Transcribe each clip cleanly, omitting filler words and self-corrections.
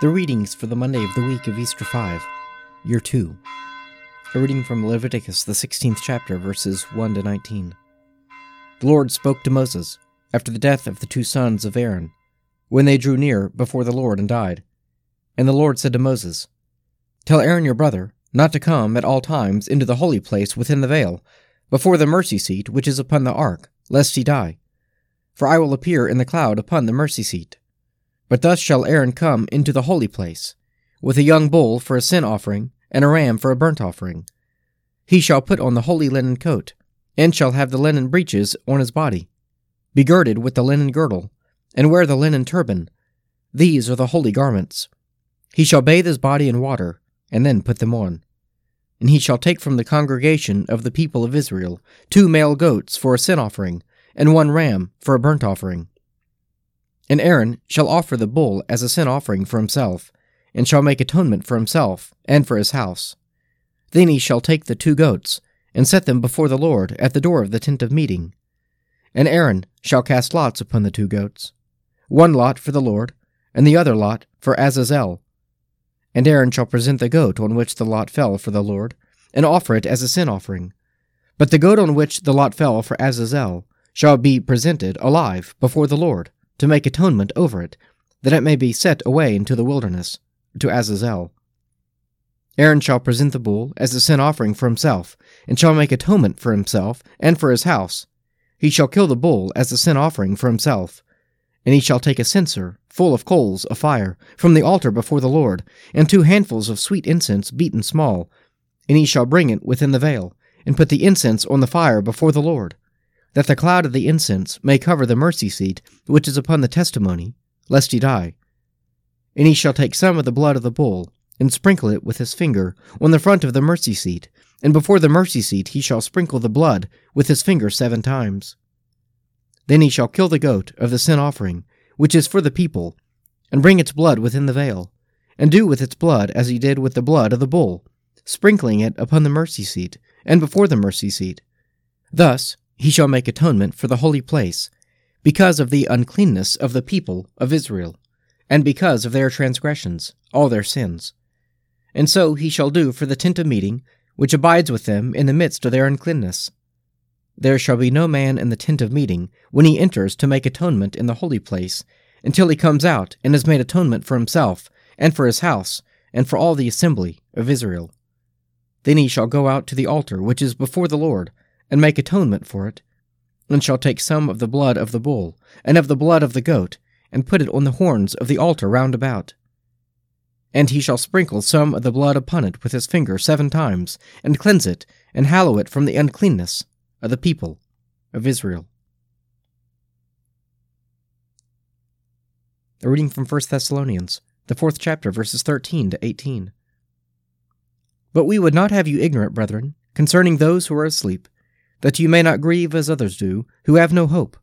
The readings for the Monday of the week of Easter 5, Year 2. A reading from Leviticus, the 16th chapter, verses 1 to 19. The Lord spoke to Moses, after the death of the two sons of Aaron, when they drew near before the Lord and died. And the Lord said to Moses, "Tell Aaron your brother not to come at all times into the holy place within the veil, before the mercy seat which is upon the ark, lest he die. For I will appear in the cloud upon the mercy seat. But thus shall Aaron come into the holy place, with a young bull for a sin offering, and a ram for a burnt offering. He shall put on the holy linen coat, and shall have the linen breeches on his body, be girded with the linen girdle, and wear the linen turban. These are the holy garments. He shall bathe his body in water, and then put them on. And he shall take from the congregation of the people of Israel 2 male goats for a sin offering, and 1 ram for a burnt offering. And Aaron shall offer the bull as a sin offering for himself, and shall make atonement for himself and for his house. Then he shall take the 2 goats, and set them before the Lord at the door of the tent of meeting. And Aaron shall cast lots upon the 2 goats, 1 lot for the Lord, and the other lot for Azazel. And Aaron shall present the goat on which the lot fell for the Lord, and offer it as a sin offering. But the goat on which the lot fell for Azazel shall be presented alive before the Lord, to make atonement over it, that it may be set away into the wilderness, to Azazel. Aaron shall present the bull as a sin offering for himself, and shall make atonement for himself and for his house. He shall kill the bull as a sin offering for himself. And he shall take a censer, full of coals of fire, from the altar before the Lord, and 2 handfuls of sweet incense beaten small. And he shall bring it within the veil, and put the incense on the fire before the Lord, that the cloud of the incense may cover the mercy seat which is upon the testimony, lest he die. And he shall take some of the blood of the bull, and sprinkle it with his finger on the front of the mercy seat, and before the mercy seat he shall sprinkle the blood with his finger 7 times. Then he shall kill the goat of the sin offering, which is for the people, and bring its blood within the veil, and do with its blood as he did with the blood of the bull, sprinkling it upon the mercy seat, and before the mercy seat. Thus he shall make atonement for the holy place, because of the uncleanness of the people of Israel, and because of their transgressions, all their sins. And so he shall do for the tent of meeting, which abides with them in the midst of their uncleanness. There shall be no man in the tent of meeting when he enters to make atonement in the holy place, until he comes out and has made atonement for himself, and for his house, and for all the assembly of Israel. Then he shall go out to the altar which is before the Lord, and make atonement for it, and shall take some of the blood of the bull, and of the blood of the goat, and put it on the horns of the altar round about. And he shall sprinkle some of the blood upon it with his finger 7 times, and cleanse it, and hallow it from the uncleanness of the people of Israel." A reading from 1 Thessalonians, the 4th chapter, verses 13 to 18. "But we would not have you ignorant, brethren, concerning those who are asleep, that you may not grieve as others do, who have no hope.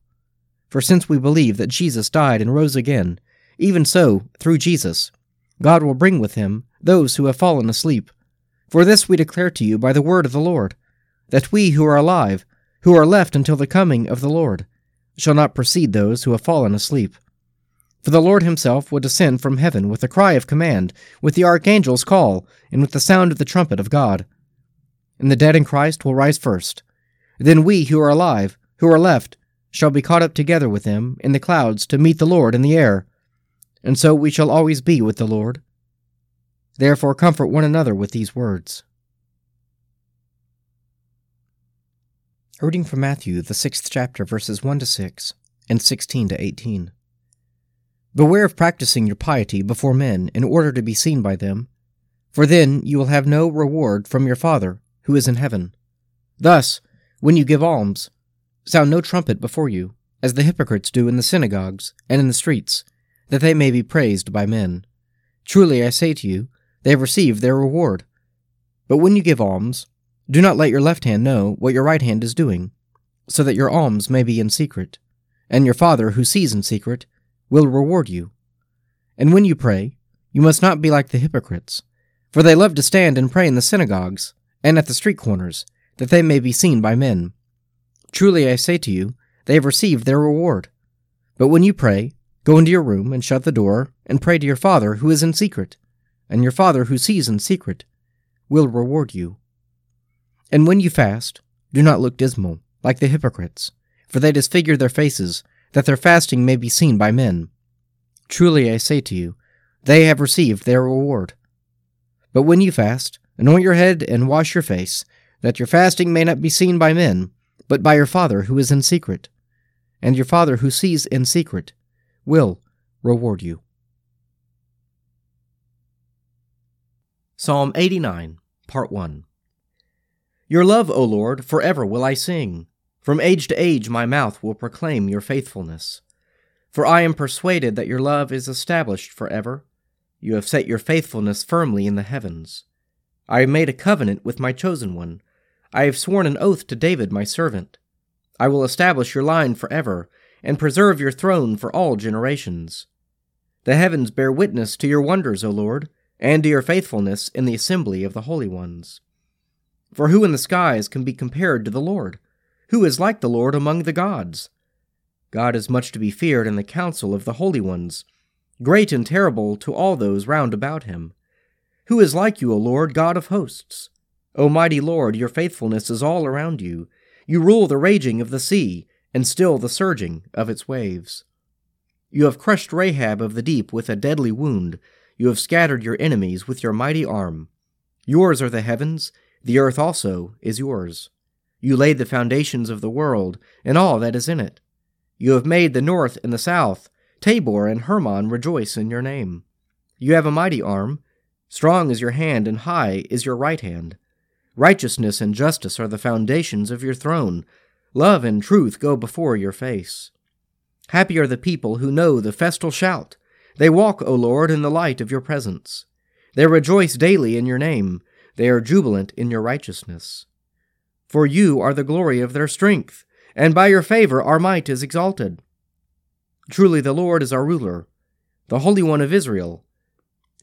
For since we believe that Jesus died and rose again, even so, through Jesus, God will bring with him those who have fallen asleep. For this we declare to you by the word of the Lord, that we who are alive, who are left until the coming of the Lord, shall not precede those who have fallen asleep. For the Lord himself will descend from heaven with a cry of command, with the archangel's call, and with the sound of the trumpet of God. And the dead in Christ will rise first. Then we who are alive, who are left, shall be caught up together with them in the clouds to meet the Lord in the air. And so we shall always be with the Lord. Therefore comfort one another with these words." A reading from Matthew, the 6th chapter, verses 1 to 6, and 16 to 18. "Beware of practicing your piety before men in order to be seen by them, for then you will have no reward from your Father who is in heaven. Thus, when you give alms, sound no trumpet before you, as the hypocrites do in the synagogues and in the streets, that they may be praised by men. Truly I say to you, they have received their reward. But when you give alms, do not let your left hand know what your right hand is doing, so that your alms may be in secret, and your Father who sees in secret will reward you. And when you pray, you must not be like the hypocrites, for they love to stand and pray in the synagogues and at the street corners, that they may be seen by men. Truly I say to you, they have received their reward. But when you pray, Go into your room and shut the door and pray to your Father who is in secret, and your Father who sees in secret will reward you. And when you fast, do not look dismal, like the hypocrites, for they disfigure their faces, that their fasting may be seen by men. Truly I say to you, they have received their reward. But when you fast, anoint your head and wash your face, that your fasting may not be seen by men, but by your Father who is in secret. And your Father who sees in secret will reward you. Psalm 89, Part 1. Your love, O Lord, forever will I sing. From age to age my mouth will proclaim your faithfulness. For I am persuaded that your love is established forever. You have set your faithfulness firmly in the heavens. I have made a covenant with my chosen one. I have sworn an oath to David my servant. I will establish your line forever, and preserve your throne for all generations. The heavens bear witness to your wonders, O Lord, and to your faithfulness in the assembly of the holy ones. For who in the skies can be compared to the Lord? Who is like the Lord among the gods? God is much to be feared in the council of the holy ones, great and terrible to all those round about him. Who is like you, O Lord, God of hosts? O mighty Lord, your faithfulness is all around you. You rule the raging of the sea, and still the surging of its waves. You have crushed Rahab of the deep with a deadly wound. You have scattered your enemies with your mighty arm. Yours are the heavens, the earth also is yours. You laid the foundations of the world, and all that is in it. You have made the north and the south. Tabor and Hermon rejoice in your name. You have a mighty arm. Strong is your hand, and high is your right hand. Righteousness and justice are the foundations of your throne. Love and truth go before your face. Happy are the people who know the festal shout. They walk, O Lord, in the light of your presence. They rejoice daily in your name. They are jubilant in your righteousness. For you are the glory of their strength, and by your favor our might is exalted. Truly the Lord is our ruler. The Holy One of Israel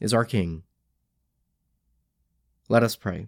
is our King. Let us pray.